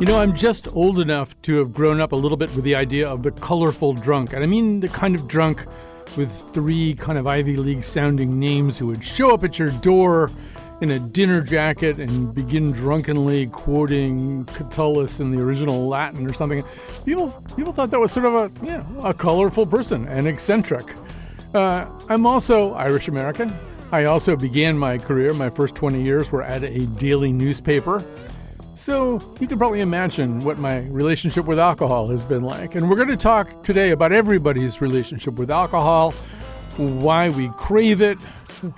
You know, I'm just old enough to have grown up a little bit with the idea of the colorful drunk. And I mean the kind of drunk with three kind of Ivy League-sounding names who would show up at your door in a dinner jacket and begin drunkenly quoting Catullus in the original Latin or something. People thought that was sort of a colorful person and eccentric. I'm also Irish-American. I also began my career, my first 20 years were at a daily newspaper. So you can probably imagine what my relationship with alcohol has been like. And we're going to talk today about everybody's relationship with alcohol, why we crave it,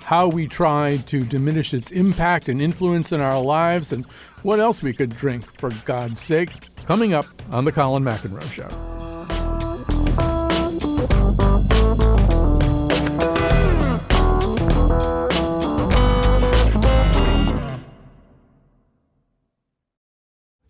how we try to diminish its impact and influence in our lives, and what else we could drink, for God's sake, coming up on The Colin McEnroe Show.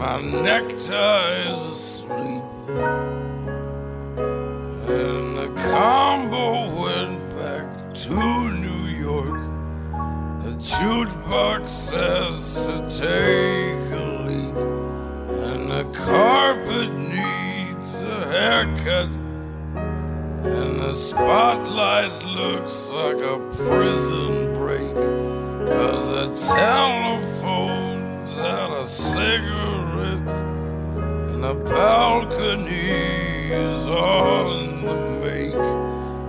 My nectar is asleep, and the combo went back to New York. The jukebox says to take a leak, and the carpet needs a haircut, and the spotlight looks like a prison break, 'cause the telephone's out of cigarettes, and the balcony's all in the make,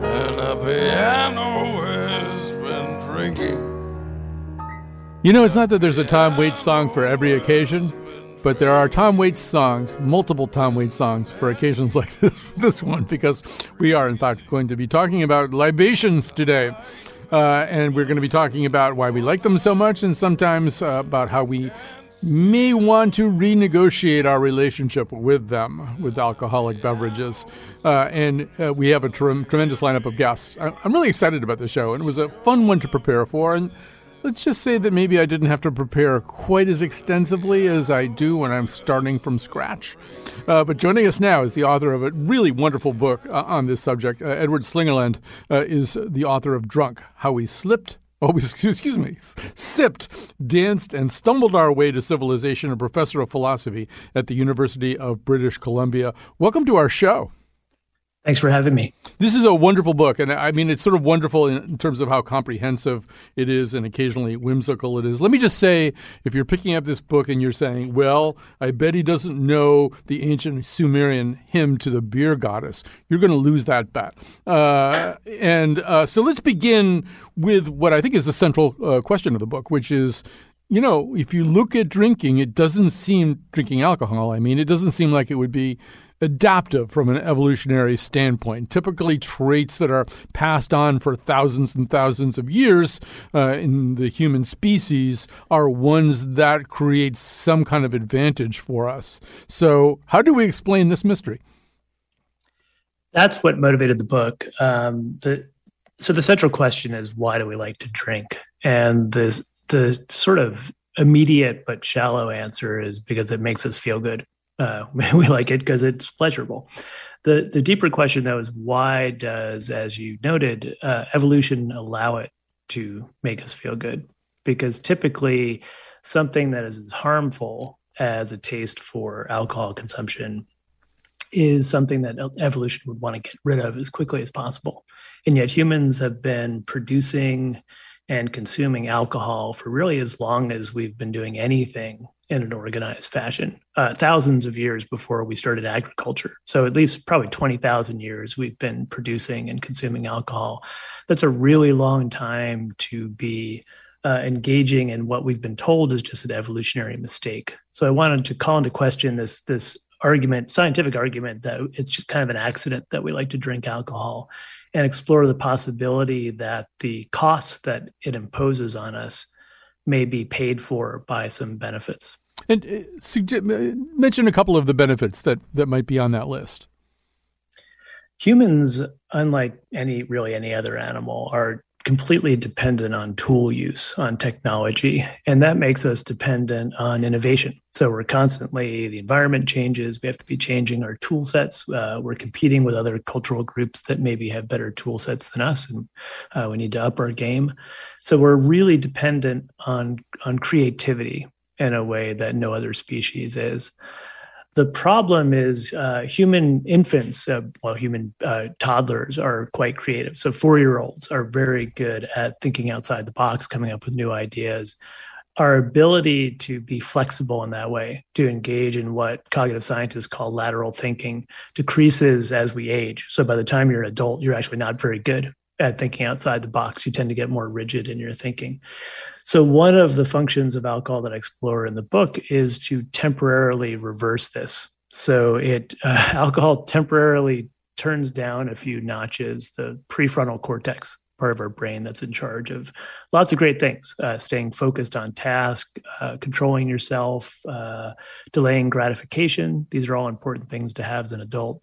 and the piano has been drinking. You know, it's not that there's a Tom Waits song for every occasion, but there are Tom Waits songs, multiple Tom Waits songs, for occasions like this one, because we are, in fact, going to be talking about libations today. And we're going to be talking about why we like them so much, and sometimes about how we may want to renegotiate our relationship with them, with alcoholic beverages. And we have a tremendous lineup of guests. I'm really excited about this show, and it was a fun one to prepare for. And let's just say that maybe I didn't have to prepare quite as extensively as I do when I'm starting from scratch. But joining us now is the author of a really wonderful book on this subject. Edward Slingerland is the author of Drunk, How We Slipped, sipped, danced, and stumbled our way to civilization, a professor of philosophy at the University of British Columbia. Welcome to our show. Thanks for having me. This is a wonderful book, and I mean, it's sort of wonderful in terms of how comprehensive it is and occasionally whimsical it is. Let me just say, if you're picking up this book and you're saying, well, I bet he doesn't know the ancient Sumerian hymn to the beer goddess, you're going to lose that bet. So let's begin with what I think is the central question of the book, which is, you know, if you look at drinking, it doesn't seem, drinking alcohol, I mean, it doesn't seem like it would be adaptive from an evolutionary standpoint, typically traits that are passed on for thousands and thousands of years in the human species are ones that create some kind of advantage for us. So how do we explain this mystery? That's what motivated the book. So the central question is, why do we like to drink? And the sort of immediate but shallow answer is because it makes us feel good. We like it because it's pleasurable. The deeper question, though, is why does, as you noted, evolution allow it to make us feel good? Because typically something that is as harmful as a taste for alcohol consumption is something that evolution would want to get rid of as quickly as possible. And yet humans have been producing and consuming alcohol for really as long as we've been doing anything in an organized fashion, thousands of years before we started agriculture. So at least probably 20,000 years we've been producing and consuming alcohol. That's a really long time to be engaging in what we've been told is just an evolutionary mistake. So I wanted to call into question this argument, scientific argument, that it's just kind of an accident that we like to drink alcohol, and explore the possibility that the costs that it imposes on us may be paid for by some benefits. And mention a couple of the benefits that might be on that list. Humans, unlike any other animal, are completely dependent on tool use, on technology, and that makes us dependent on innovation. So we're constantly, the environment changes, we have to be changing our tool sets. We're competing with other cultural groups that maybe have better tool sets than us, and we need to up our game. So we're really dependent on creativity in a way that no other species is. The problem is human infants, toddlers are quite creative. So 4-year-olds are very good at thinking outside the box, coming up with new ideas. Our ability to be flexible in that way, to engage in what cognitive scientists call lateral thinking, decreases as we age. So by the time you're an adult, you're actually not very good at thinking outside the box. You tend to get more rigid in your thinking. So one of the functions of alcohol that I explore in the book is to temporarily reverse this. So alcohol temporarily turns down a few notches the prefrontal cortex, part of our brain that's in charge of lots of great things, staying focused on task, controlling yourself, delaying gratification. These are all important things to have as an adult.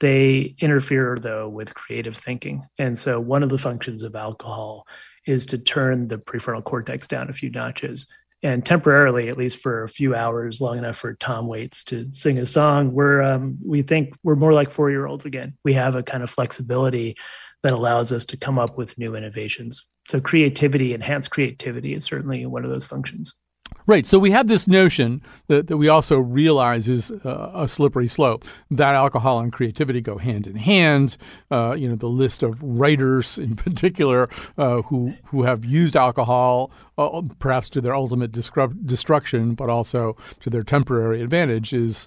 They interfere, though, with creative thinking. And so one of the functions of alcohol is to turn the prefrontal cortex down a few notches. And temporarily, at least for a few hours, long enough for Tom Waits to sing a song, we think we're more like 4-year-olds again. We have a kind of flexibility that allows us to come up with new innovations. So enhanced creativity is certainly one of those functions. Right. So we have this notion that we also realize is a slippery slope, that alcohol and creativity go hand in hand. The list of writers in particular who have used alcohol, perhaps to their ultimate destruction, but also to their temporary advantage, is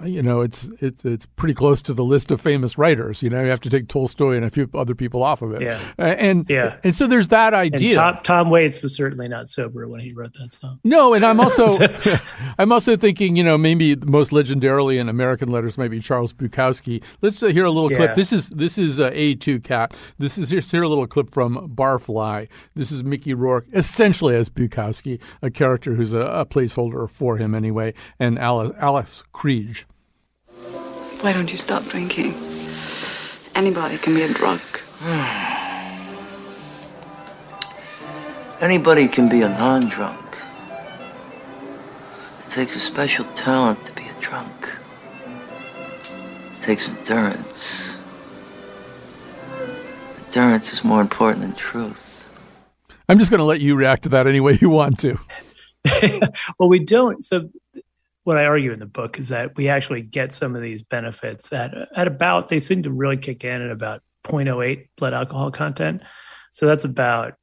it's pretty close to the list of famous writers. You have to take Tolstoy and a few other people off of it. Yeah. And so there's that idea. And Tom Waits was certainly not sober when he wrote that song. No, and I'm also I'm also thinking, maybe most legendarily in American letters, maybe Charles Bukowski. Let's hear a little clip. This is A2 Cat. Here's a little clip from Barfly. This is Mickey Rourke, essentially as Bukowski, a character who's a placeholder for him anyway, and Alice Kriege. Why don't you stop drinking? Anybody can be a drunk. Anybody can be a non-drunk. It takes a special talent to be a drunk. It takes endurance. Endurance is more important than truth. I'm just going to let you react to that any way you want to. Well, we don't. So what I argue in the book is that we actually get some of these benefits they seem to really kick in at about 0.08 blood alcohol content. So that's about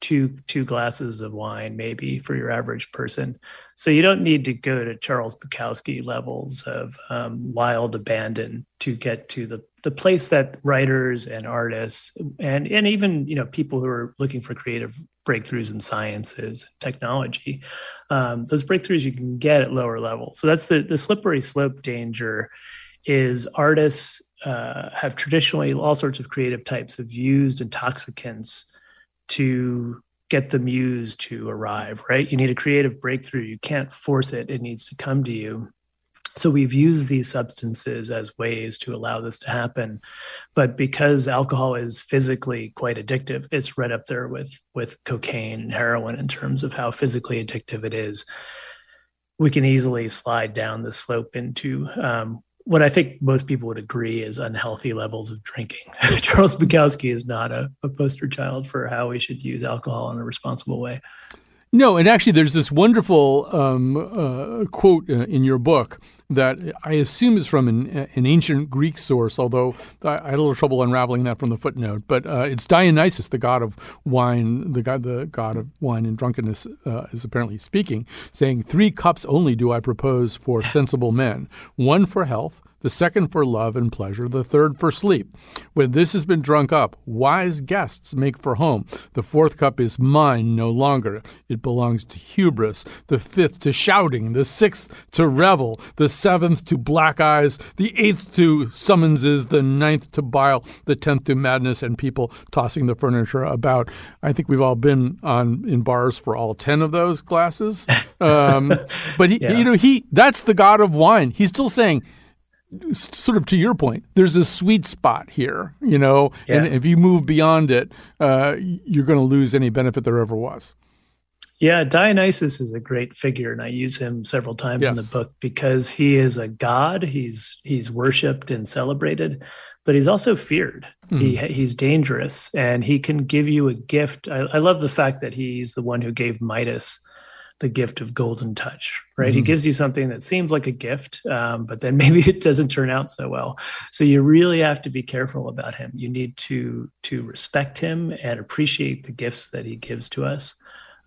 two glasses of wine, maybe, for your average person. So you don't need to go to Charles Bukowski levels of wild abandon to get to the place that writers and artists and even, people who are looking for creative breakthroughs in sciences, technology, those breakthroughs you can get at lower levels. So that's the slippery slope danger is artists have traditionally, all sorts of creative types have used intoxicants to get the muse to arrive, right? You need a creative breakthrough. You can't force it. It needs to come to you. So we've used these substances as ways to allow this to happen. But because alcohol is physically quite addictive, it's right up there with cocaine and heroin in terms of how physically addictive it is. We can easily slide down the slope into what I think most people would agree is unhealthy levels of drinking. Charles Bukowski is not a poster child for how we should use alcohol in a responsible way. No, and actually there's this wonderful quote in your book that I assume is from an ancient Greek source, although I had a little trouble unraveling that from the footnote. But it's Dionysus, the god of wine, the god of wine and drunkenness is apparently speaking, saying, 3 cups only do I propose for sensible men, 1 for health, the second for love and pleasure, the third for sleep. When this has been drunk up, wise guests make for home. The 4th cup is mine no longer. It belongs to hubris. The 5th to shouting. The 6th to revel. The 7th to black eyes. The 8th to summonses. The 9th to bile. The 10th to madness and people tossing the furniture about. I think we've all been in bars for all 10 of those glasses. But that's the god of wine. He's still saying, sort of to your point, there's a sweet spot here, and if you move beyond it, you're going to lose any benefit there ever was. Yeah, Dionysus is a great figure, and I use him several times in the book because he is a god. He's worshipped and celebrated, but he's also feared. He's dangerous, and he can give you a gift. I love the fact that he's the one who gave Midas the gift of golden touch, right? Mm-hmm. He gives you something that seems like a gift, but then maybe it doesn't turn out so well. So you really have to be careful about him. You need to respect him and appreciate the gifts that he gives to us,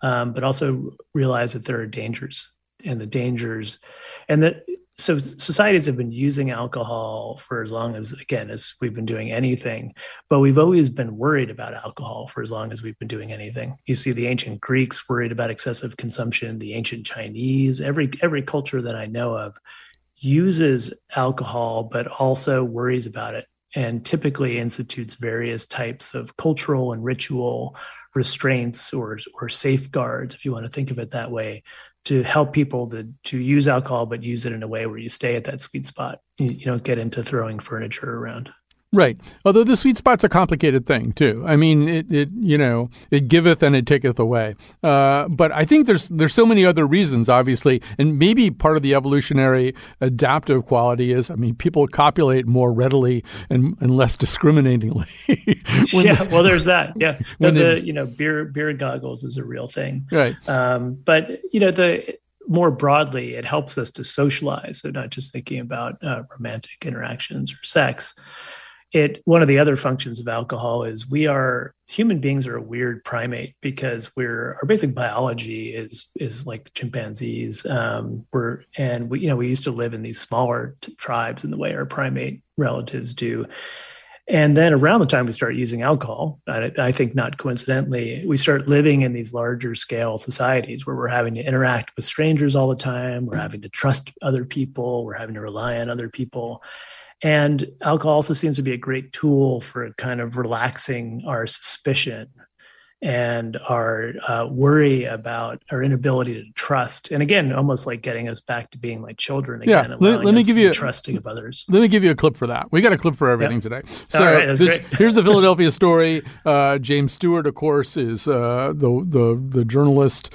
but also realize that there are dangers, and the dangers, and that so societies have been using alcohol for as long as, again, as we've been doing anything, but we've always been worried about alcohol for as long as we've been doing anything. You see the ancient Greeks worried about excessive consumption, the ancient Chinese, every culture that I know of uses alcohol, but also worries about it and typically institutes various types of cultural and ritual restraints or safeguards, if you want to think of it that way, to help people to use alcohol, but use it in a way where you stay at that sweet spot. You don't get into throwing furniture around. Right. Although the sweet spot's a complicated thing too. I mean, it giveth and it taketh away. But I think there's so many other reasons, obviously, and maybe part of the evolutionary adaptive quality is, I mean, people copulate more readily and less discriminatingly. There's that. Yeah. Beer goggles is a real thing. Right. More broadly, it helps us to socialize. So not just thinking about romantic interactions or sex. One of the other functions of alcohol is human beings are a weird primate because our basic biology is like chimpanzees. We used to live in these smaller tribes in the way our primate relatives do. And then around the time we start using alcohol, I think not coincidentally, we start living in these larger scale societies where we're having to interact with strangers all the time. We're having to trust other people. We're having to rely on other people. And alcohol also seems to be a great tool for kind of relaxing our suspicion and our worry about our inability to trust. And again, almost like getting us back to being like children again. Yeah. Trusting of others. Let me give you a clip for that. We got a clip for everything today. So all right, here's the Philadelphia story. James Stewart, of course, is the journalist.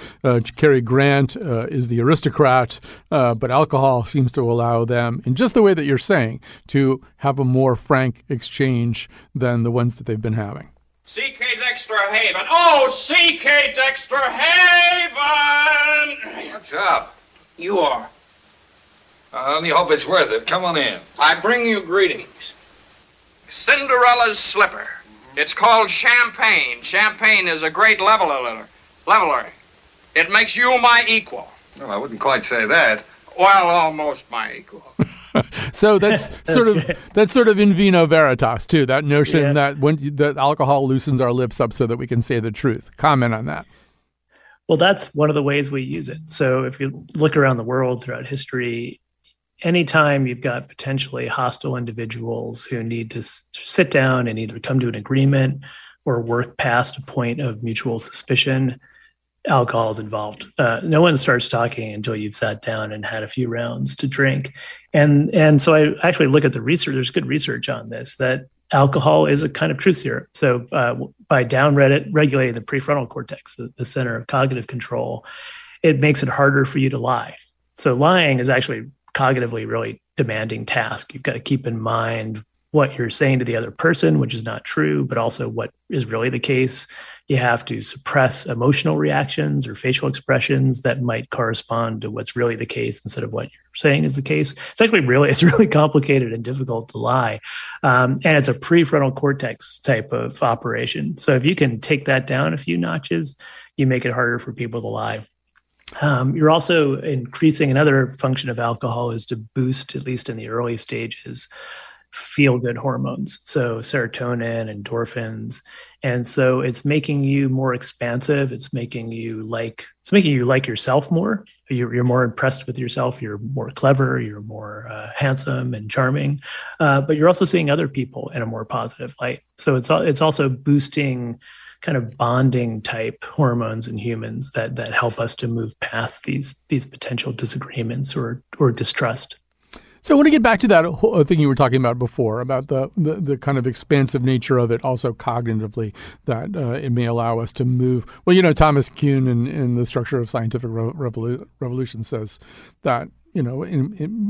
Cary Grant is the aristocrat. But alcohol seems to allow them, in just the way that you're saying, to have a more frank exchange than the ones that they've been having. C.K. Dexter Haven. Oh, C.K. Dexter Haven! What's up? You are. I only hope it's worth it. Come on in. I bring you greetings. Cinderella's slipper. It's called champagne. Champagne is a great leveler. It makes you my equal. Well, I wouldn't quite say that. Well, almost my equal. So that's sort of in vino veritas too. That notion that that alcohol loosens our lips up so that we can say the truth. Comment on that. Well, that's one of the ways we use it. So if you look around the world throughout history, anytime you've got potentially hostile individuals who need to sit down and either come to an agreement or work past a point of mutual suspicion, alcohol is involved. No one starts talking until you've sat down and had a few rounds to drink. And so I actually look at the research. There's good research on this, that alcohol is a kind of truth serum. So by down-regulating the prefrontal cortex, the center of cognitive control, it makes it harder for you to lie. So lying is actually a cognitively really demanding task. You've got to keep in mind what you're saying to the other person, which is not true, but also what is really the case. You have to suppress emotional reactions or facial expressions that might correspond to what's really the case instead of what you're saying is the case. It's actually really, it's really complicated and difficult to lie. And it's a prefrontal cortex type of operation. So if you can take that down a few notches, you make it harder for people to lie. You're also increasing another function of alcohol is to boost, at least in the early stages, feel-good hormones, so serotonin, endorphins, and so it's making you more expansive. It's making you like yourself more. You're more impressed with yourself. You're more clever. You're more handsome and charming. But you're also seeing other people in a more positive light. So it's also boosting kind of bonding type hormones in humans that help us to move past these potential disagreements or distrust. So I want to get back to that whole thing you were talking about before, about the kind of expansive nature of it, also cognitively, that it may allow us to move. Well, you know, Thomas Kuhn in The Structure of Scientific Revolution says that, you know,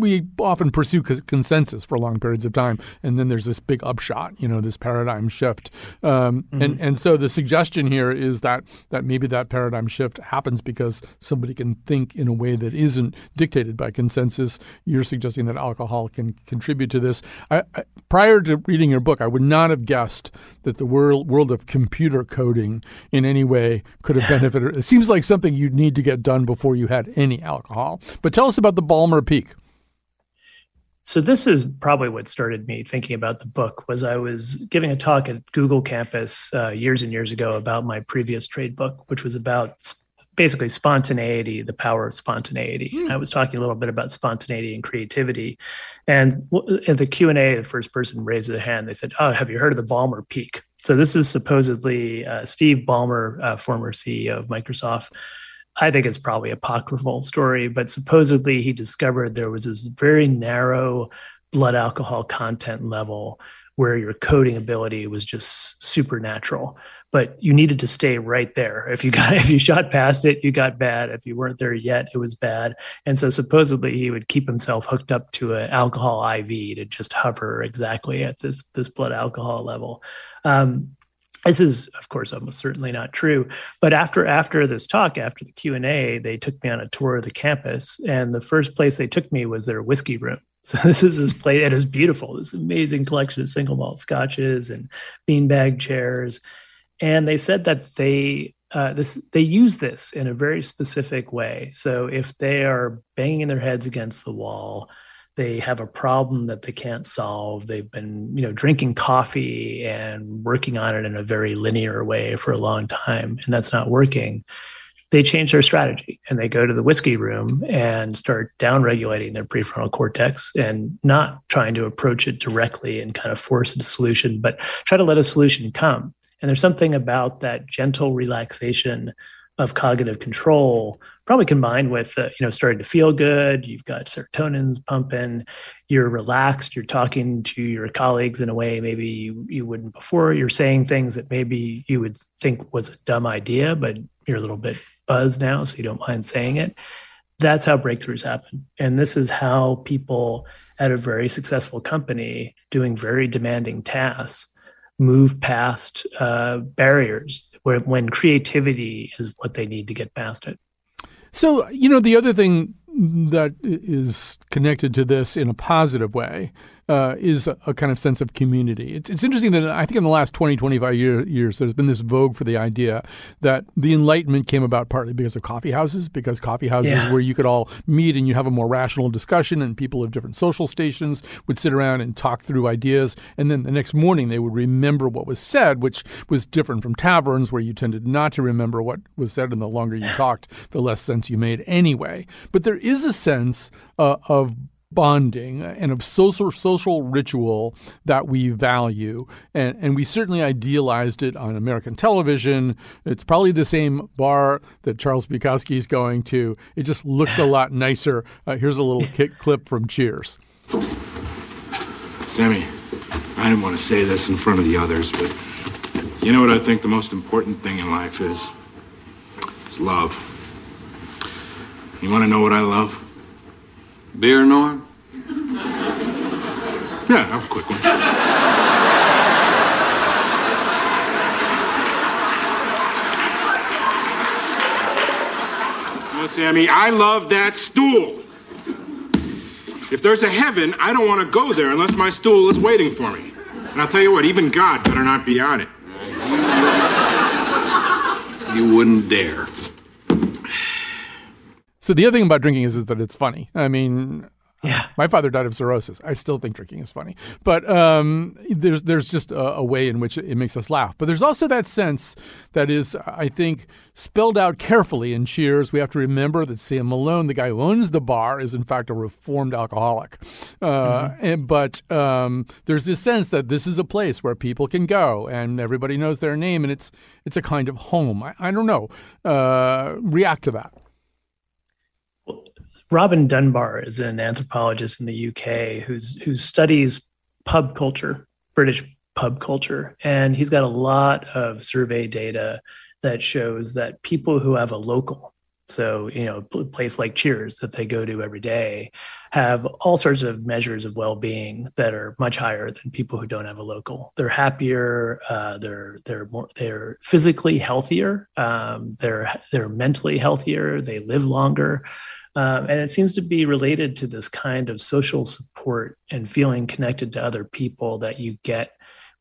we often pursue consensus for long periods of time, and then there's this big upshot, you know, this paradigm shift. And so the suggestion here is that maybe that paradigm shift happens because somebody can think in a way that isn't dictated by consensus. You're suggesting that alcohol can contribute to this. I prior to reading your book, I would not have guessed that the world of computer coding in any way could have benefited. It seems like something you'd need to get done before you had any alcohol. But tell us about the Balmer Peak. So this is probably what started me thinking about the book. Was I was giving a talk at Google campus years and years ago about my previous trade book, which was about basically spontaneity, the power of spontaneity. Mm. I was talking a little bit about spontaneity and creativity. And at the Q&A, the first person raised their hand. They said, "Oh, have you heard of the Balmer Peak?" So this is supposedly Steve Ballmer, former CEO of Microsoft. I think it's probably apocryphal story, but supposedly he discovered there was this very narrow blood alcohol content level where your coding ability was just supernatural, but you needed to stay right there. If you shot past it, you got bad. If you weren't there yet, it was bad. And so supposedly he would keep himself hooked up to an alcohol IV to just hover exactly at this blood alcohol level. This is, of course, almost certainly not true. But after this talk, after the Q&A, they took me on a tour of the campus. And the first place they took me was their whiskey room. So this is this place. It was beautiful, this amazing collection of single malt scotches and beanbag chairs. And they said that they use this in a very specific way. So if they are banging their heads against the wall, they have a problem that they can't solve. They've been, you know, drinking coffee and working on it in a very linear way for a long time, and that's not working. They change their strategy and they go to the whiskey room and start down-regulating their prefrontal cortex and not trying to approach it directly and kind of force a solution, but try to let a solution come. And there's something about that gentle relaxation of cognitive control, probably combined with, starting to feel good. You've got serotonin's pumping, you're relaxed, you're talking to your colleagues in a way maybe you wouldn't before. You're saying things that maybe you would think was a dumb idea, but you're a little bit buzzed now, so you don't mind saying it. That's how breakthroughs happen. And this is how people at a very successful company doing very demanding tasks move past barriers when creativity is what they need to get past it. So, you know, the other thing that is connected to this in a positive way is a kind of sense of community. It's interesting that I think in the last 20, 25 years, there's been this vogue for the idea that the Enlightenment came about partly because of coffee houses, because coffee houses where you could all meet and you have a more rational discussion, and people of different social stations would sit around and talk through ideas. And then the next morning they would remember what was said, which was different from taverns where you tended not to remember what was said. And the longer you talked, the less sense you made anyway. But there is a sense of bonding and of social ritual that we value. And we certainly idealized it on American television. It's probably the same bar that Charles Bukowski is going to. It just looks a lot nicer. Here's a little clip from Cheers. Sammy, I didn't want to say this in front of the others, but you know what I think the most important thing in life is? It's love. You want to know what I love? Beer, Norm? Yeah, have a quick one. No, Sammy, I love that stool. If there's a heaven, I don't want to go there unless my stool is waiting for me. And I'll tell you what, even God better not be on it. You wouldn't dare. So the other thing about drinking is that it's funny. I mean, yeah. My father died of cirrhosis. I still think drinking is funny. But there's just a way in which it makes us laugh. But there's also that sense that is, I think, spelled out carefully in Cheers. We have to remember that Sam Malone, the guy who owns the bar, is in fact a reformed alcoholic. But there's this sense that this is a place where people can go and everybody knows their name and it's a kind of home. I don't know. React to that. Robin Dunbar is an anthropologist in the UK who studies pub culture, British pub culture. And he's got a lot of survey data that shows that people who have a local, so, you know, a place like Cheers that they go to every day, have all sorts of measures of well-being that are much higher than people who don't have a local. They're happier, they're physically healthier, they're mentally healthier, they live longer. And it seems to be related to this kind of social support and feeling connected to other people that you get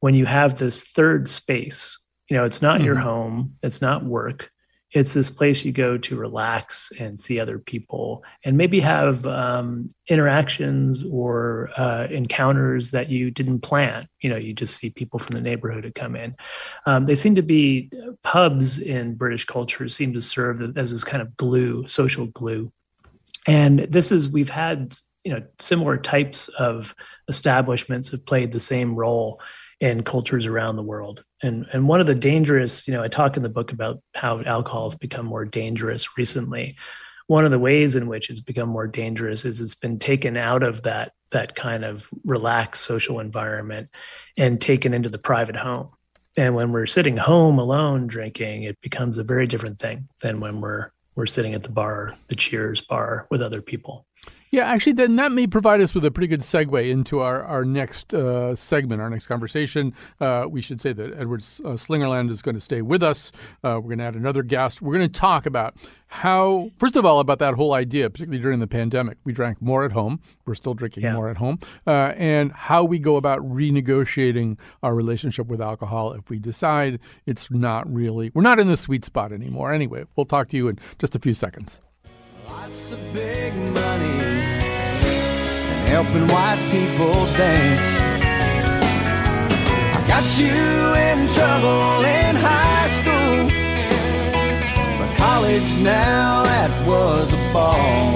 when you have this third space. You know, it's not your home, it's not work. It's this place you go to relax and see other people and maybe have interactions or encounters that you didn't plan. You know, you just see people from the neighborhood who come in. They seem to be, pubs in British culture seem to serve as this kind of glue, social glue. And this is, we've had, you know, similar types of establishments have played the same role in cultures around the world. And one of the dangerous, you know, I talk in the book about how alcohol has become more dangerous recently. One of the ways in which it's become more dangerous is it's been taken out of that kind of relaxed social environment and taken into the private home. And when we're sitting home alone drinking, it becomes a very different thing than when we're sitting at the bar, the Cheers bar, with other people. Yeah, actually, then that may provide us with a pretty good segue into our next segment, our next conversation. We should say that Edward Slingerland is going to stay with us. We're going to add another guest. We're going to talk about how, first of all, about that whole idea, particularly during the pandemic. We drank more at home. We're still drinking more at home. And how we go about renegotiating our relationship with alcohol if we decide it's not really, we're not in the sweet spot anymore. Anyway, we'll talk to you in just a few seconds. Lots of big money and helping white people dance. I got you in trouble in high school, but college now, that was a ball.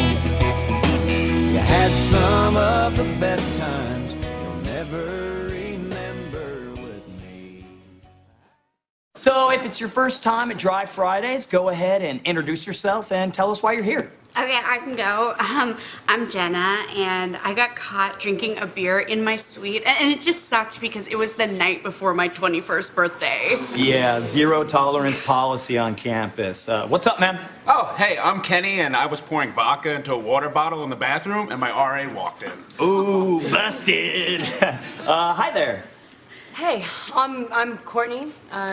You had some of the best times you'll never remember with me. So if it's your first time at Dry Fridays, go ahead and introduce yourself and tell us why you're here. Okay, I can go. I'm Jenna, and I got caught drinking a beer in my suite, and it just sucked because it was the night before my 21st birthday. Yeah, zero tolerance policy on campus. What's up, man? Oh, hey, I'm Kenny, and I was pouring vodka into a water bottle in the bathroom, and my RA walked in. Ooh, busted! Hi there. Hey, I'm Courtney,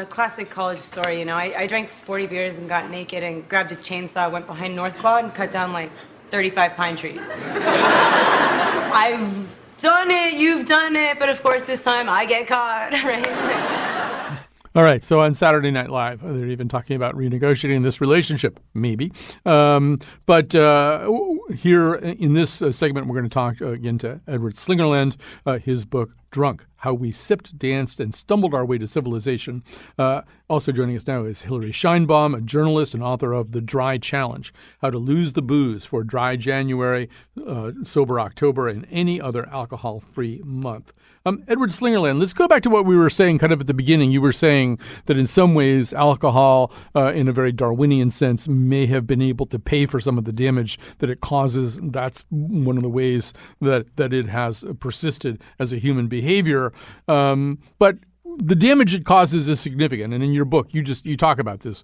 classic college story, you know. I drank 40 beers and got naked and grabbed a chainsaw, went behind North Quad and cut down like 35 pine trees. I've done it, you've done it, but of course this time I get caught, right? All right, so on Saturday Night Live, they're even talking about renegotiating this relationship, maybe. But Here in this segment, we're going to talk again to Edward Slingerland, his book, Drunk, How We Sipped, Danced, and Stumbled Our Way to Civilization. Also joining us now is Hilary Scheinbaum, a journalist and author of The Dry Challenge, How to Lose the Booze for Dry January, Sober October, and any other alcohol-free month. Edward Slingerland, let's go back to what we were saying kind of at the beginning. You were saying that in some ways alcohol, in a very Darwinian sense, may have been able to pay for some of the damage that it causes. That's one of the ways that it has persisted as a human behavior. But the damage it causes is significant. And in your book, you talk about this.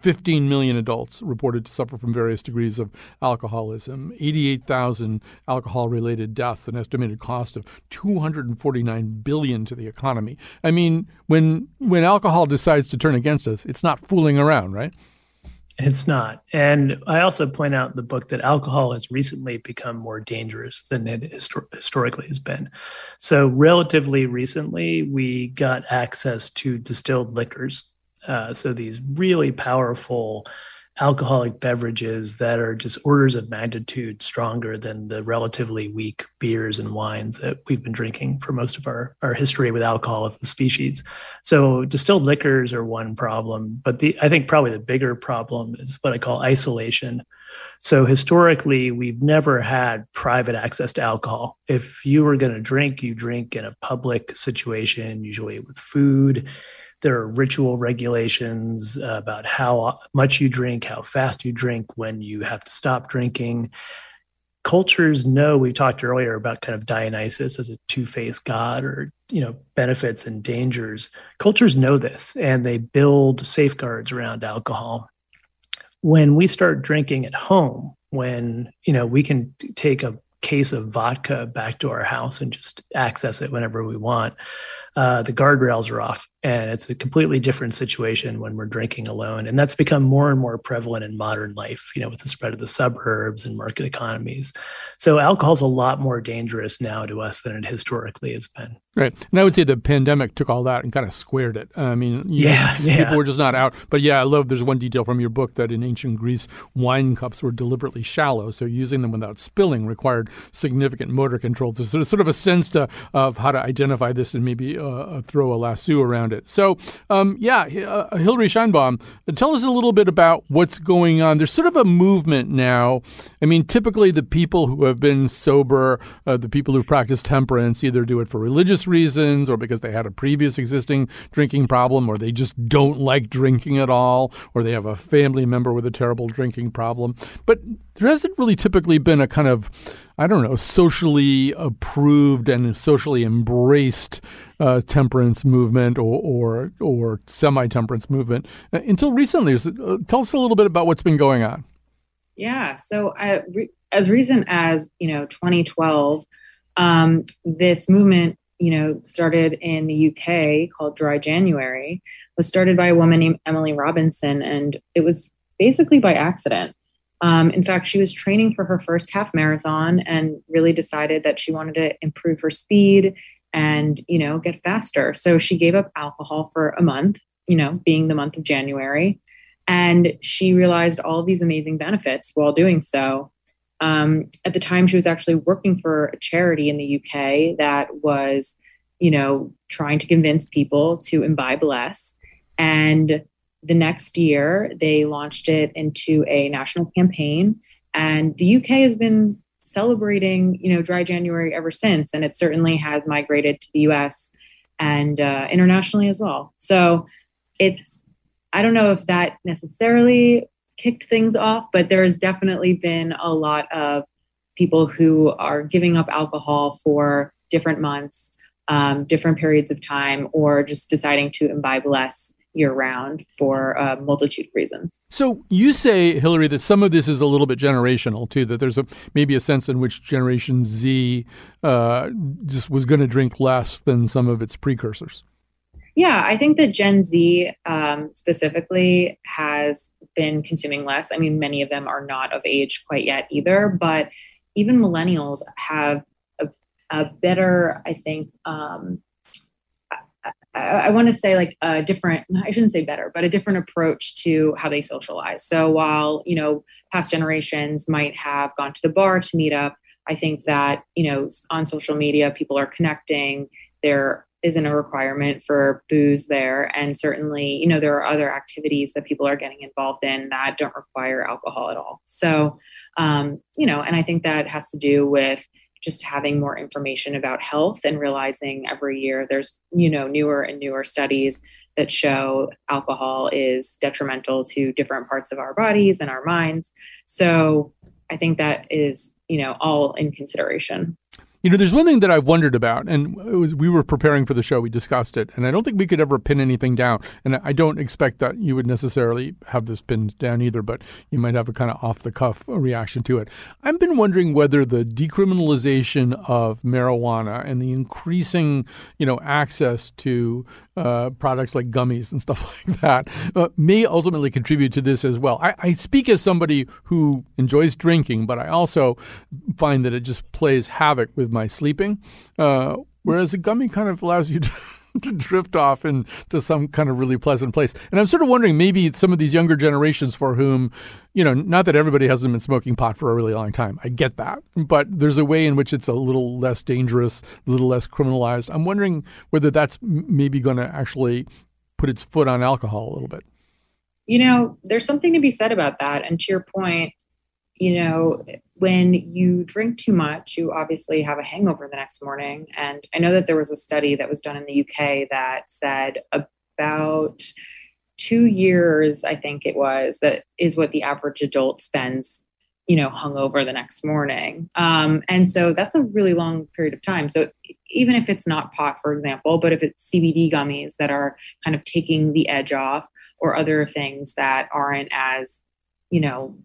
15 million adults reported to suffer from various degrees of alcoholism, 88,000 alcohol-related deaths, an estimated cost of $249 billion to the economy. I mean, when alcohol decides to turn against us, it's not fooling around, right? It's not. And I also point out in the book that alcohol has recently become more dangerous than it historically has been. So relatively recently, we got access to distilled liquors. So these really powerful alcoholic beverages that are just orders of magnitude stronger than the relatively weak beers and wines that we've been drinking for most of our history with alcohol as a species. So distilled liquors are one problem, but I think probably the bigger problem is what I call isolation. So historically, we've never had private access to alcohol. If you were going to drink, you drink in a public situation, usually with food. There are ritual regulations about how much you drink, how fast you drink, when you have to stop drinking. Cultures know, we talked earlier about kind of Dionysus as a two-faced god, or, benefits and dangers. Cultures know this, and they build safeguards around alcohol. When we start drinking at home, when, we can take a case of vodka back to our house and just access it whenever we want, the guardrails are off. And it's a completely different situation when we're drinking alone. And that's become more and more prevalent in modern life, with the spread of the suburbs and market economies. So alcohol's a lot more dangerous now to us than it historically has been. Right. And I would say the pandemic took all that and kind of squared it. I mean, people were just not out. But yeah, I love, there's one detail from your book that in ancient Greece, wine cups were deliberately shallow. So using them without spilling required significant motor control. There's sort of a sense of how to identify this and maybe throw a lasso around it. So, Hilary Scheinbaum, tell us a little bit about what's going on. There's sort of a movement now. I mean, typically the people who have been sober, the people who practice temperance, either do it for religious reasons or because they had a previous existing drinking problem, or they just don't like drinking at all, or they have a family member with a terrible drinking problem. But there hasn't really typically been a kind of, socially approved and socially embraced temperance movement or semi-temperance movement until recently. Tell us a little bit about what's been going on. Yeah. So as recent as, 2012, this movement, started in the UK called Dry January, was started by a woman named Emily Robinson. And it was basically by accident. In fact, she was training for her first half marathon and really decided that she wanted to improve her speed and, get faster. So she gave up alcohol for a month, being the month of January. And she realized all these amazing benefits while doing so. At the time, she was actually working for a charity in the UK that was, trying to convince people to imbibe less. And the next year, they launched it into a national campaign, and the UK has been celebrating, Dry January ever since, and it certainly has migrated to the US and internationally as well. So I don't know if that necessarily kicked things off, but there has definitely been a lot of people who are giving up alcohol for different months, different periods of time, or just deciding to imbibe less year-round for a multitude of reasons. So you say, Hilary, that some of this is a little bit generational, too, that there's maybe a sense in which Generation Z just was going to drink less than some of its precursors. Yeah, I think that Gen Z specifically has been consuming less. I mean, many of them are not of age quite yet either, but even millennials have a better, I think, I want to say like a different, I shouldn't say better, but a different approach to how they socialize. So while, you know, past generations might have gone to the bar to meet up, I think that, you know, on social media, people are connecting. There isn't a requirement for booze there. And certainly, you know, there are other activities that people are getting involved in that don't require alcohol at all. So, you know, and I think that has to do with just having more information about health and realizing every year there's, you know, newer and newer studies that show alcohol is detrimental to different parts of our bodies and our minds. So I think that is, you know, all in consideration. You know, there's one thing that I've wondered about, and it was, we were preparing for the show, we discussed it, and I don't think we could ever pin anything down. And I don't expect that you would necessarily have this pinned down either, but you might have a kind of off-the-cuff reaction to it. I've been wondering whether the decriminalization of marijuana and the increasing, you know, access to products like gummies and stuff like that may ultimately contribute to this as well. I speak as somebody who enjoys drinking, but I also find that it just plays havoc with my sleeping, whereas a gummy kind of allows you to drift off into some kind of really pleasant place. And I'm sort of wondering maybe some of these younger generations for whom, you know, not that everybody hasn't been smoking pot for a really long time. I get that. But there's a way in which it's a little less dangerous, a little less criminalized. I'm wondering whether that's maybe going to actually put its foot on alcohol a little bit. You know, there's something to be said about that. And to your point, you know, when you drink too much, you obviously have a hangover the next morning. And I know that there was a study that was done in the UK that said about 2 years, I think it was, that is what the average adult spends, you know, hungover the next morning. And so that's a really long period of time. So even if it's not pot, for example, but if it's CBD gummies that are kind of taking the edge off or other things that aren't as, you know,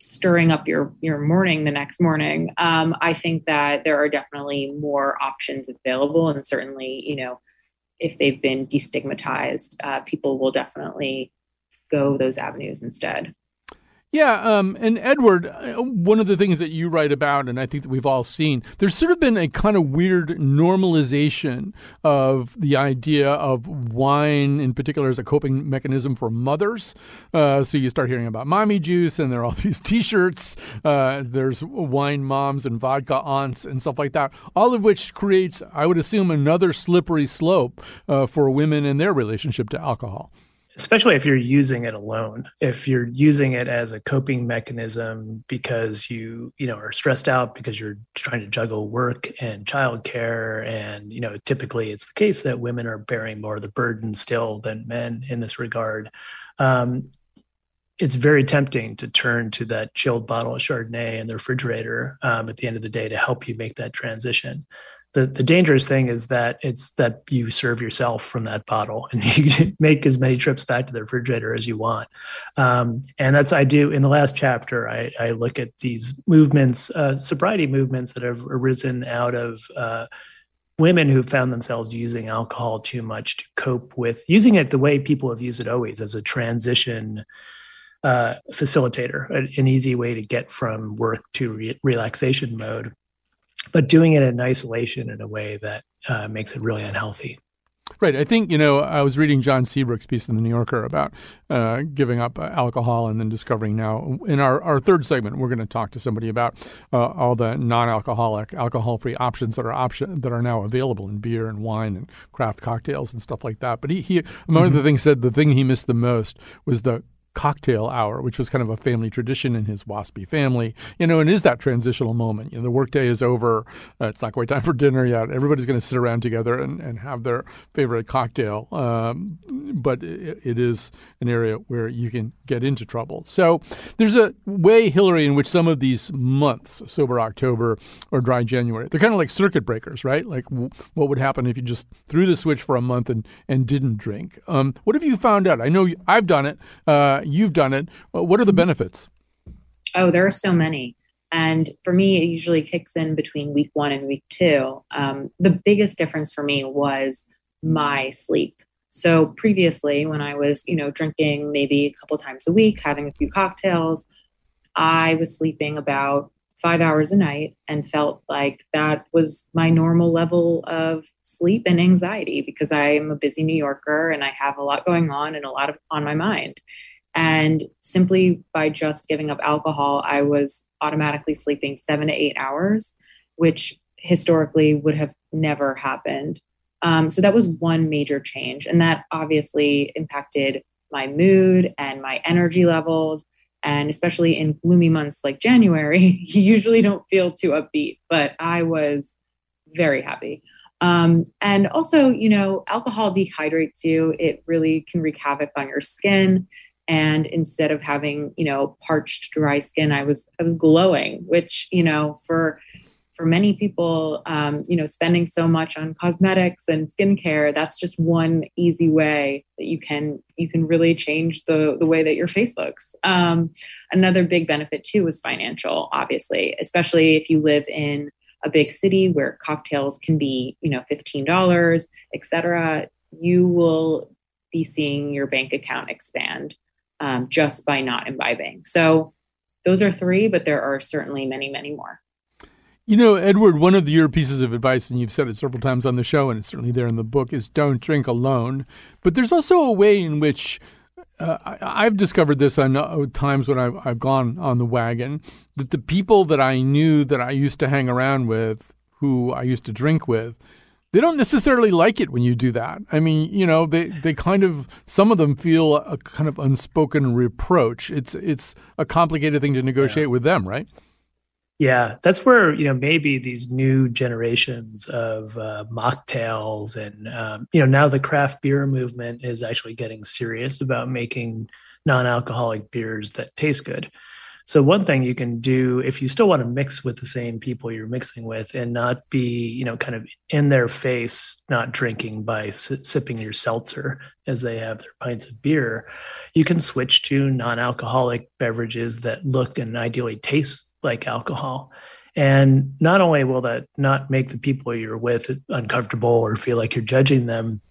stirring up your morning the next morning. I think that there are definitely more options available. And certainly, you know, if they've been destigmatized, people will definitely go those avenues instead. Yeah. And Edward, one of the things that you write about, and I think that we've all seen, there's sort of been a kind of weird normalization of the idea of wine in particular as a coping mechanism for mothers. So you start hearing about mommy juice and there are all these T-shirts. There's wine moms and vodka aunts and stuff like that, all of which creates, I would assume, another slippery slope for women and their relationship to alcohol. Especially if you're using it alone, if you're using it as a coping mechanism because you know, are stressed out because you're trying to juggle work and childcare. And, you know, typically it's the case that women are bearing more of the burden still than men in this regard. It's very tempting to turn to that chilled bottle of Chardonnay in the refrigerator at the end of the day to help you make that transition. The dangerous thing is that it's that you serve yourself from that bottle and you make as many trips back to the refrigerator as you want. And that's, I do in the last chapter, I look at these movements, sobriety movements that have arisen out of women who found themselves using alcohol too much to cope with, using it the way people have used it always as a transition facilitator, an easy way to get from work to relaxation mode. But doing it in isolation in a way that makes it really unhealthy. Right. I think, you know, I was reading John Seabrook's piece in The New Yorker about giving up alcohol and then discovering now. In our third segment, we're going to talk to somebody about all the non-alcoholic, alcohol-free options that are now available in beer and wine and craft cocktails and stuff like that. But he among other things, said the thing he missed the most was the cocktail hour, which was kind of a family tradition in his WASPy family, you know, and is that transitional moment. You know, the workday is over. It's not quite time for dinner yet. Everybody's going to sit around together and have their favorite cocktail. But it is an area where you can get into trouble. So there's a way, Hilary, in which some of these months, Sober October or Dry January, they're kind of like circuit breakers, right? Like what would happen if you just threw the switch for a month and didn't drink? What have you found out? I know I've done it. You've done it. What are the benefits? Oh, there are so many. And for me, it usually kicks in between week one and week two. The biggest difference for me was my sleep. So previously when I was, you know, drinking maybe a couple times a week, having a few cocktails, I was sleeping about 5 hours a night and felt like that was my normal level of sleep and anxiety because I'm a busy New Yorker and I have a lot going on and a lot on my mind. And simply by just giving up alcohol, I was automatically sleeping 7 to 8 hours, which historically would have never happened. So that was one major change. And that obviously impacted my mood and my energy levels. And especially in gloomy months like January, you usually don't feel too upbeat, but I was very happy. And also, you know, alcohol dehydrates you. It really can wreak havoc on your skin. And instead of having, you know, parched, dry skin, I was glowing, which, you know, for many people, you know, spending so much on cosmetics and skincare, that's just one easy way that you can really change the way that your face looks. Another big benefit too was financial, obviously, especially if you live in a big city where cocktails can be, you know, $15, et cetera. You will be seeing your bank account expand just by not imbibing. So those are three, but there are certainly many, many more. You know, Edward, one of your pieces of advice, and you've said it several times on the show, and it's certainly there in the book, is don't drink alone. But there's also a way in which I've discovered this on times when I've gone on the wagon, that the people that I knew that I used to hang around with, who I used to drink with, they don't necessarily like it when you do that. I mean, you know, they kind of, some of them feel a kind of unspoken reproach. It's a complicated thing to negotiate with them, right? Yeah, that's where, you know, maybe these new generations of mocktails and, you know, now the craft beer movement is actually getting serious about making non-alcoholic beers that taste good. So one thing you can do if you still want to mix with the same people you're mixing with and not be, you know, kind of in their face, not drinking by sipping your seltzer as they have their pints of beer, you can switch to non-alcoholic beverages that look and ideally taste like alcohol. And not only will that not make the people you're with uncomfortable or feel like you're judging them,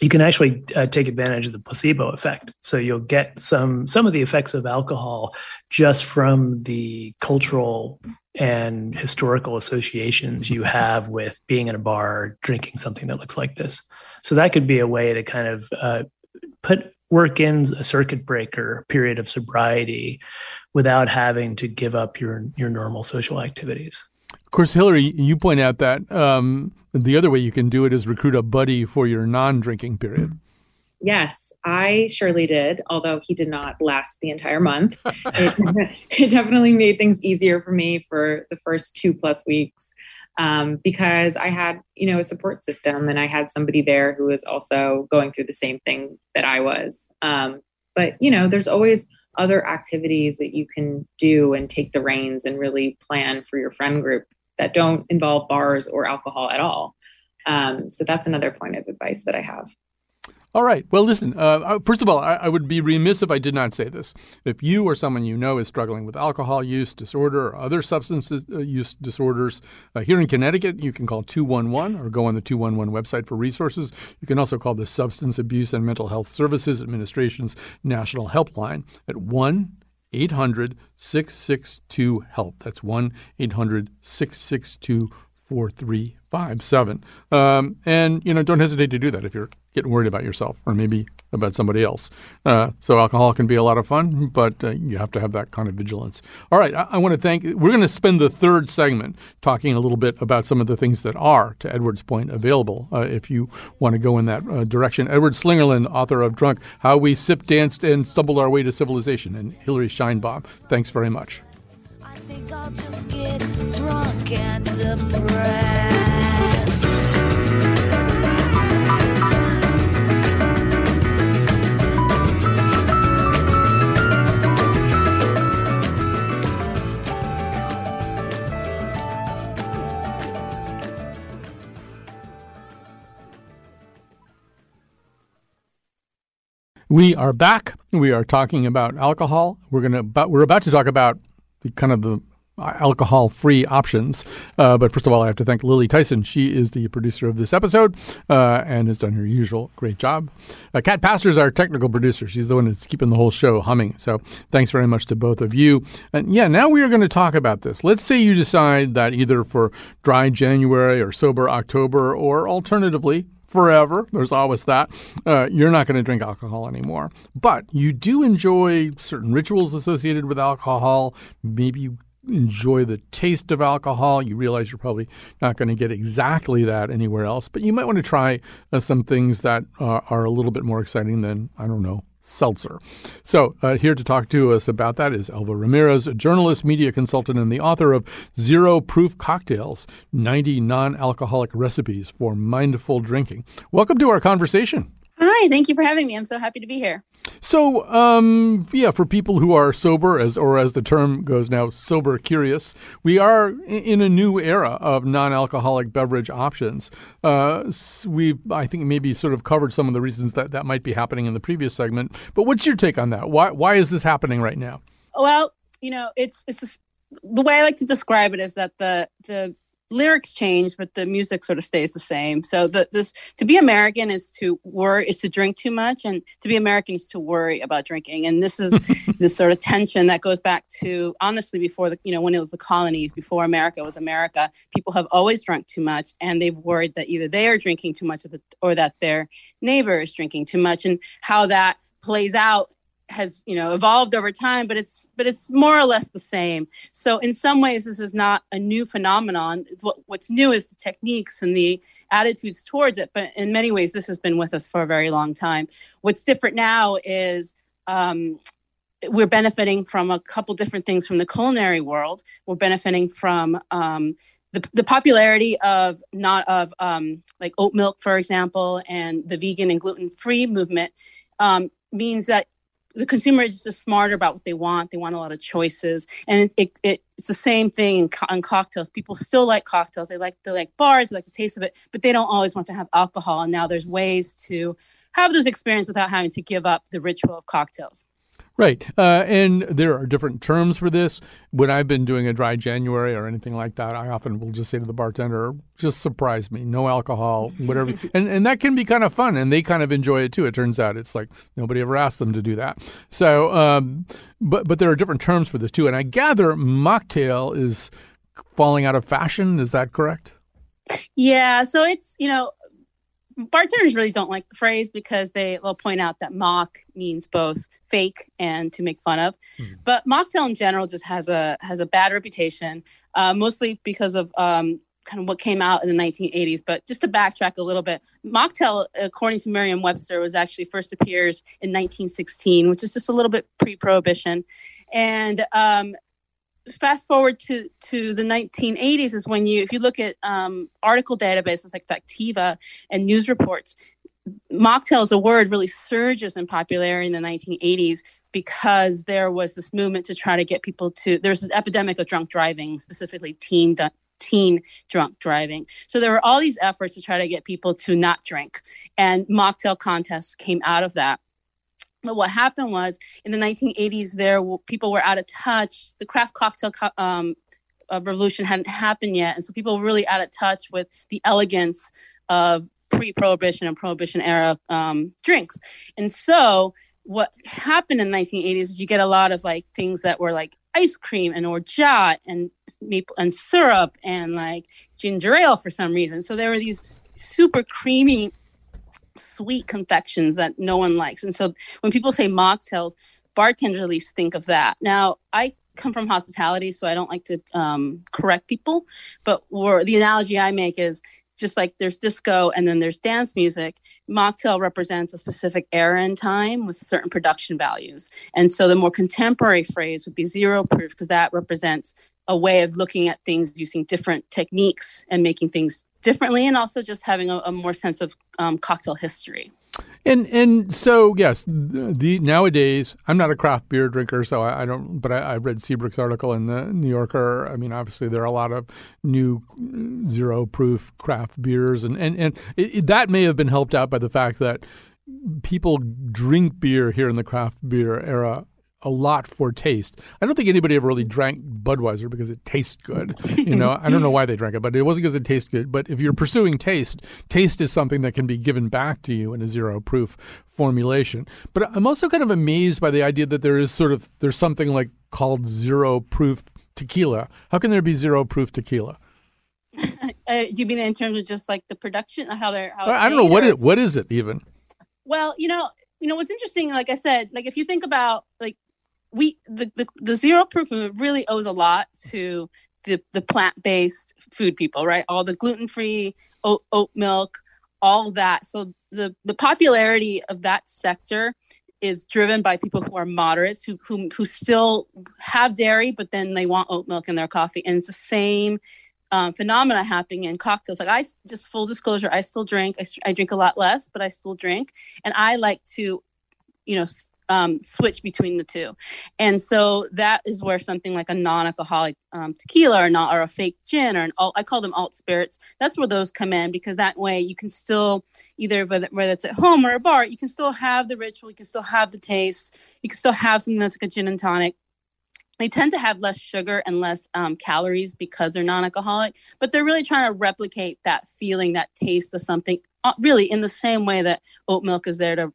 you can actually take advantage of the placebo effect. So you'll get some of the effects of alcohol just from the cultural and historical associations you have with being in a bar, drinking something that looks like this. So that could be a way to kind of work in a circuit breaker period of sobriety without having to give up your normal social activities. Of course, Hilary, you point out that the other way you can do it is recruit a buddy for your non-drinking period. Yes, I surely did, although he did not last the entire month. It definitely made things easier for me for the first 2+ weeks because I had, you know, a support system and I had somebody there who was also going through the same thing that I was. But, you know, there's always other activities that you can do and take the reins and really plan for your friend group that don't involve bars or alcohol at all. So that's another point of advice that I have. All right. Well, listen, first of all, I would be remiss if I did not say this. If you or someone you know is struggling with alcohol use disorder or other substance use disorders here in Connecticut, you can call 211 or go on the 211 website for resources. You can also call the Substance Abuse and Mental Health Services Administration's National Helpline at 1-800-662-HELP. That's 1-800-662-4357. And, you know, don't hesitate to do that if you're getting worried about yourself or maybe about somebody else. So alcohol can be a lot of fun, but you have to have that kind of vigilance. All right. I want to thank – we're going to spend the third segment talking a little bit about some of the things that are, to Edward's point, available if you want to go in that direction. Edward Slingerland, author of Drunk, How We Sip, Danced, and Stumbled Our Way to Civilization, and Hilary Scheinbaum. Thanks very much. I think I'll just get drunk and depressed. We are back. We are talking about alcohol. We're about to talk about the kind of the alcohol-free options. But first of all, I have to thank Lily Tyson. She is the producer of this episode and has done her usual great job. Kat Pastor is our technical producer. She's the one that's keeping the whole show humming. So thanks very much to both of you. And yeah, now we are going to talk about this. Let's say you decide that either for Dry January or Sober October or alternatively forever, there's always that, you're not going to drink alcohol anymore. But you do enjoy certain rituals associated with alcohol. Maybe you enjoy the taste of alcohol. You realize you're probably not going to get exactly that anywhere else, but you might want to try some things that are a little bit more exciting than, I don't know, seltzer. So here to talk to us about that is Elva Ramirez, a journalist, media consultant, and the author of Zero Proof Cocktails, 90 Non-Alcoholic Recipes for Mindful Drinking. Welcome to our conversation. Hi, thank you for having me. I'm so happy to be here. So, for people who are sober, as the term goes now, sober curious, we are in a new era of non-alcoholic beverage options. I think, maybe sort of covered some of the reasons that might be happening in the previous segment. But what's your take on that? Why is this happening right now? Well, it's the way I like to describe it is that the lyrics change, but the music sort of stays the same. So to be American is to drink too much, and to be American is to worry about drinking. And this is this sort of tension that goes back to, honestly, before when it was the colonies, before America was America. People have always drunk too much, and they've worried that either they are drinking too much or that their neighbor is drinking too much, and how that plays out has evolved over time, but it's more or less the same. So in some ways, this is not a new phenomenon. What's new is the techniques and the attitudes towards it. But in many ways, this has been with us for a very long time. What's different now is we're benefiting from a couple different things from the culinary world. We're benefiting from the popularity of like oat milk, for example, and the vegan and gluten-free movement means that the consumer is just smarter about what they want. They want a lot of choices. And it's the same thing on cocktails. People still like cocktails. They like bars, they like the taste of it, but they don't always want to have alcohol. And now there's ways to have this experience without having to give up the ritual of cocktails. Right. And there are different terms for this. When I've been doing a Dry January or anything like that, I often will just say to the bartender, just surprise me, no alcohol, whatever. and that can be kind of fun, and they kind of enjoy it too. It turns out it's like nobody ever asked them to do that. So, but there are different terms for this too. And I gather mocktail is falling out of fashion. Is that correct? Yeah. So it's, bartenders really don't like the phrase because they'll point out that mock means both fake and to make fun of. Mm-hmm. But mocktail in general just has a bad reputation, mostly because of kind of what came out in the 1980s. But just to backtrack a little bit, mocktail, according to Merriam-Webster, was actually first appears in 1916, which is just a little bit pre-Prohibition. And fast forward to the 1980s is when if you look at article databases like Factiva and news reports, mocktail as a word really surges in popularity in the 1980s because there was this movement to try to get people there's this epidemic of drunk driving, specifically teen drunk driving. So there were all these efforts to try to get people to not drink, and mocktail contests came out of that. But what happened was, in the 1980s, people were out of touch. The craft cocktail revolution hadn't happened yet, and so people were really out of touch with the elegance of pre-Prohibition and Prohibition era drinks. And so what happened in the 1980s is you get a lot of like things that were like ice cream and orgeat and maple and syrup and like ginger ale for some reason. So there were these super creamy, sweet confections that no one likes. And so when people say mocktails, bartenders at least think of that. Now, I come from hospitality, so I don't like to correct people, but the analogy I make is just like there's disco and then there's dance music. Mocktail represents a specific era in time with certain production values. And so the more contemporary phrase would be zero proof, because that represents a way of looking at things using different techniques and making things differently, and also just having a more sense of cocktail history. And so, yes, nowadays, I'm not a craft beer drinker, so I don't, but I read Seabrook's article in the New Yorker. I mean, obviously, there are a lot of new zero-proof craft beers, and that may have been helped out by the fact that people drink beer here in the craft beer era a lot for taste. I don't think anybody ever really drank Budweiser because it tastes good. You know, I don't know why they drank it, but it wasn't because it tastes good. But if you're pursuing taste, taste is something that can be given back to you in a zero proof formulation. But I'm also kind of amazed by the idea that there's something like called zero proof tequila. How can there be zero proof tequila? You mean in terms of just like the production, how I don't know, what is it even? Well, you know what's interesting, like I said, like if you think about like the zero proof movement really owes a lot to the plant-based food people, right? All the gluten-free, oat milk, all that. So the popularity of that sector is driven by people who are moderates, who still have dairy, but then they want oat milk in their coffee. And it's the same phenomena happening in cocktails. Like I just, full disclosure, I still drink. I drink a lot less, but I still drink, and I like to, switch between the two. And so that is where something like a non-alcoholic tequila or a fake gin or an alt, I call them alt spirits. That's where those come in, because that way you can still either, whether it's at home or a bar, you can still have the ritual, you can still have the taste, you can still have something that's like a gin and tonic. They tend to have less sugar and less calories because they're non-alcoholic, but they're really trying to replicate that feeling, that taste of something, really in the same way that oat milk is there to,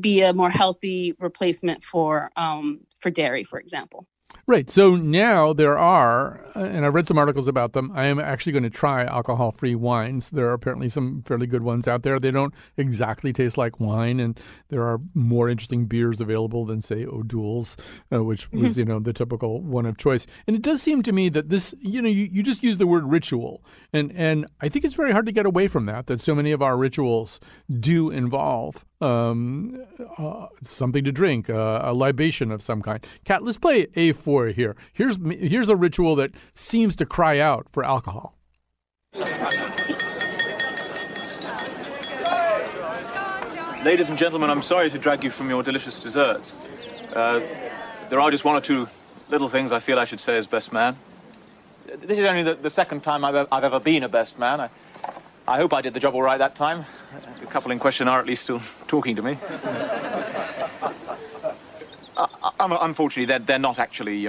be a more healthy replacement for dairy, for example. Right. So now there are, and I read some articles about them, I am actually going to try alcohol-free wines. There are apparently some fairly good ones out there. They don't exactly taste like wine, and there are more interesting beers available than, say, O'Doul's, which was, the typical one of choice. And it does seem to me that this, you just use the word ritual, and I think it's very hard to get away from that so many of our rituals do involve something to drink, a libation of some kind. Kat, let's play A4 here. Here's a ritual that seems to cry out for alcohol. Ladies and gentlemen, I'm sorry to drag you from your delicious desserts. There are just one or two little things I feel I should say as best man. This is only the second time I've ever been a best man. I hope I did the job all right that time. The couple in question are at least still talking to me. Unfortunately, they're not actually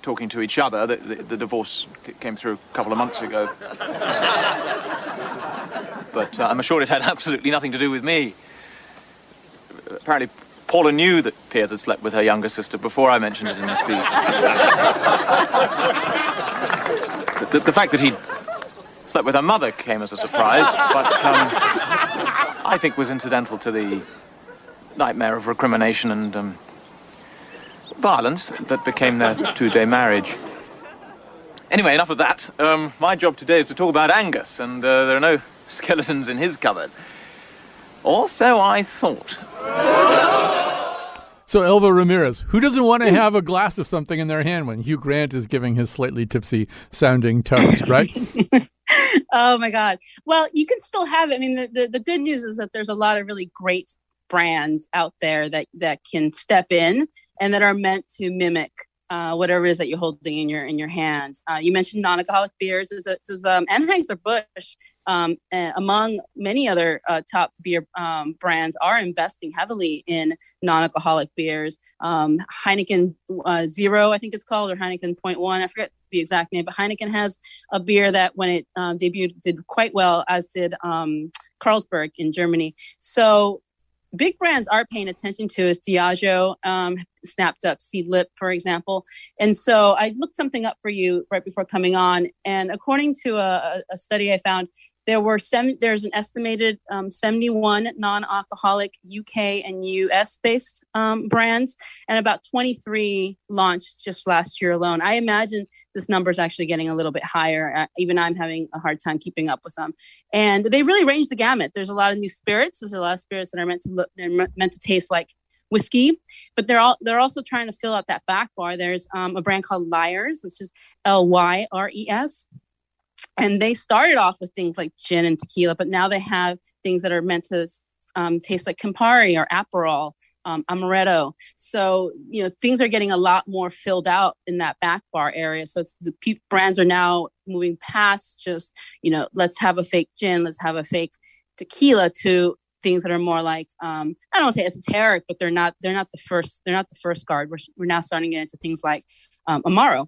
talking to each other. The divorce came through a couple of months ago. But I'm assured it had absolutely nothing to do with me. Apparently, Paula knew that Piers had slept with her younger sister before I mentioned it in the speech. The fact that he slept with her mother came as a surprise, but I think was incidental to the nightmare of recrimination and violence that became their two-day marriage. Anyway, enough of that. My job today is to talk about Angus, and there are no skeletons in his cupboard. Or so I thought. So Elva Ramirez, who doesn't want to have a glass of something in their hand when Hugh Grant is giving his slightly tipsy-sounding toast, right? Oh, my God. Well, you can still have it. I mean, the good news is that there's a lot of really great brands out there that can step in and that are meant to mimic whatever it is that you're holding in your hands. You mentioned non-alcoholic beers. There's Anheuser-Busch, among many other top beer brands, are investing heavily in non-alcoholic beers. Heineken Zero, I think it's called, or Heineken 0.1. I forget the exact name, but Heineken has a beer that when it debuted did quite well, as did Carlsberg in Germany. So big brands are paying attention to is Diageo snapped up Seedlip, for example. And so I looked something up for you right before coming on. And according to a study I found, there's an estimated 71 non-alcoholic UK and US-based brands, and about 23 launched just last year alone. I imagine this number is actually getting a little bit higher. Even I'm having a hard time keeping up with them. And they really range the gamut. There's a lot of new spirits. There's a lot of spirits that are meant to taste like whiskey, but they're also trying to fill out that back bar. There's a brand called Lyres, which is Lyres. And they started off with things like gin and tequila, but now they have things that are meant to taste like Campari or Aperol, Amaretto. So, things are getting a lot more filled out in that back bar area. So brands are now moving past just, let's have a fake gin, let's have a fake tequila, to things that are more like, I don't want to say esoteric, but they're not the first guard. We're now starting to get into things like Amaro.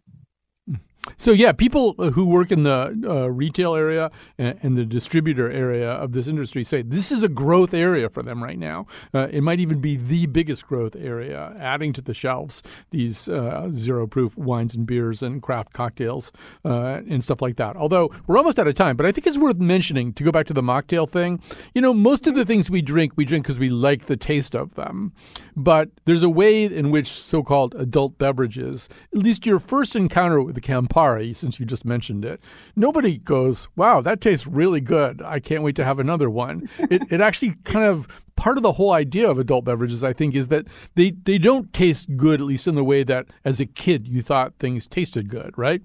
So yeah, people who work in the retail area and the distributor area of this industry say this is a growth area for them right now. It might even be the biggest growth area, adding to the shelves these zero-proof wines and beers and craft cocktails and stuff like that. Although we're almost out of time, but I think it's worth mentioning, to go back to the mocktail thing, you know, most of the things we drink because we like the taste of them. But there's a way in which so-called adult beverages, at least your first encounter with the Campari, since you just mentioned it, nobody goes, wow, that tastes really good. I can't wait to have another one. It actually kind of, part of the whole idea of adult beverages, I think, is that they don't taste good, at least in the way that as a kid you thought things tasted good, right?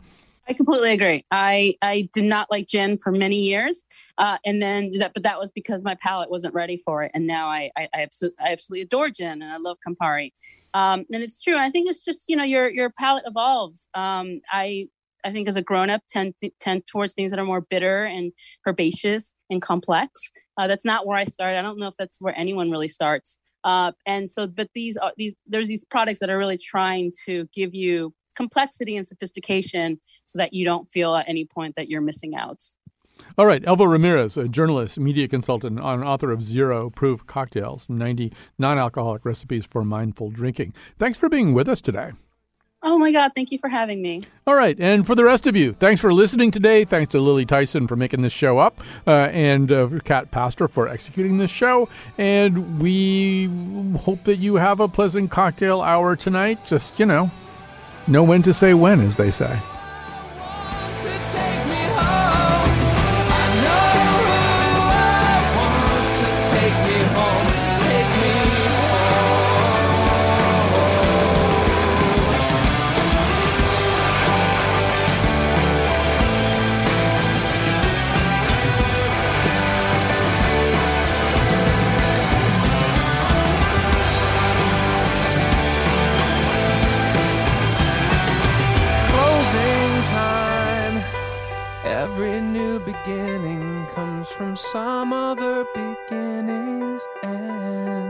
I completely agree. I did not like gin for many years. But that was because my palate wasn't ready for it. And now I absolutely adore gin and I love Campari. And it's true. And I think it's just, you know, your palate evolves. I think as a grown-up tend towards things that are more bitter and herbaceous and complex. That's not where I started. I don't know if that's where anyone really starts. There's these products that are really trying to give you complexity and sophistication so that you don't feel at any point that you're missing out. All right. Elva Ramirez, a journalist, media consultant, and author of Zero Proof Cocktails, 90 non-alcoholic recipes for mindful drinking. Thanks for being with us today. Oh, my God. Thank you for having me. All right. And for the rest of you, thanks for listening today. Thanks to Lily Tyson for making this show up and Kat Pastor for executing this show. And we hope that you have a pleasant cocktail hour tonight. Just, you know, know when to say when, as they say. Beginning comes from some other beginning's end.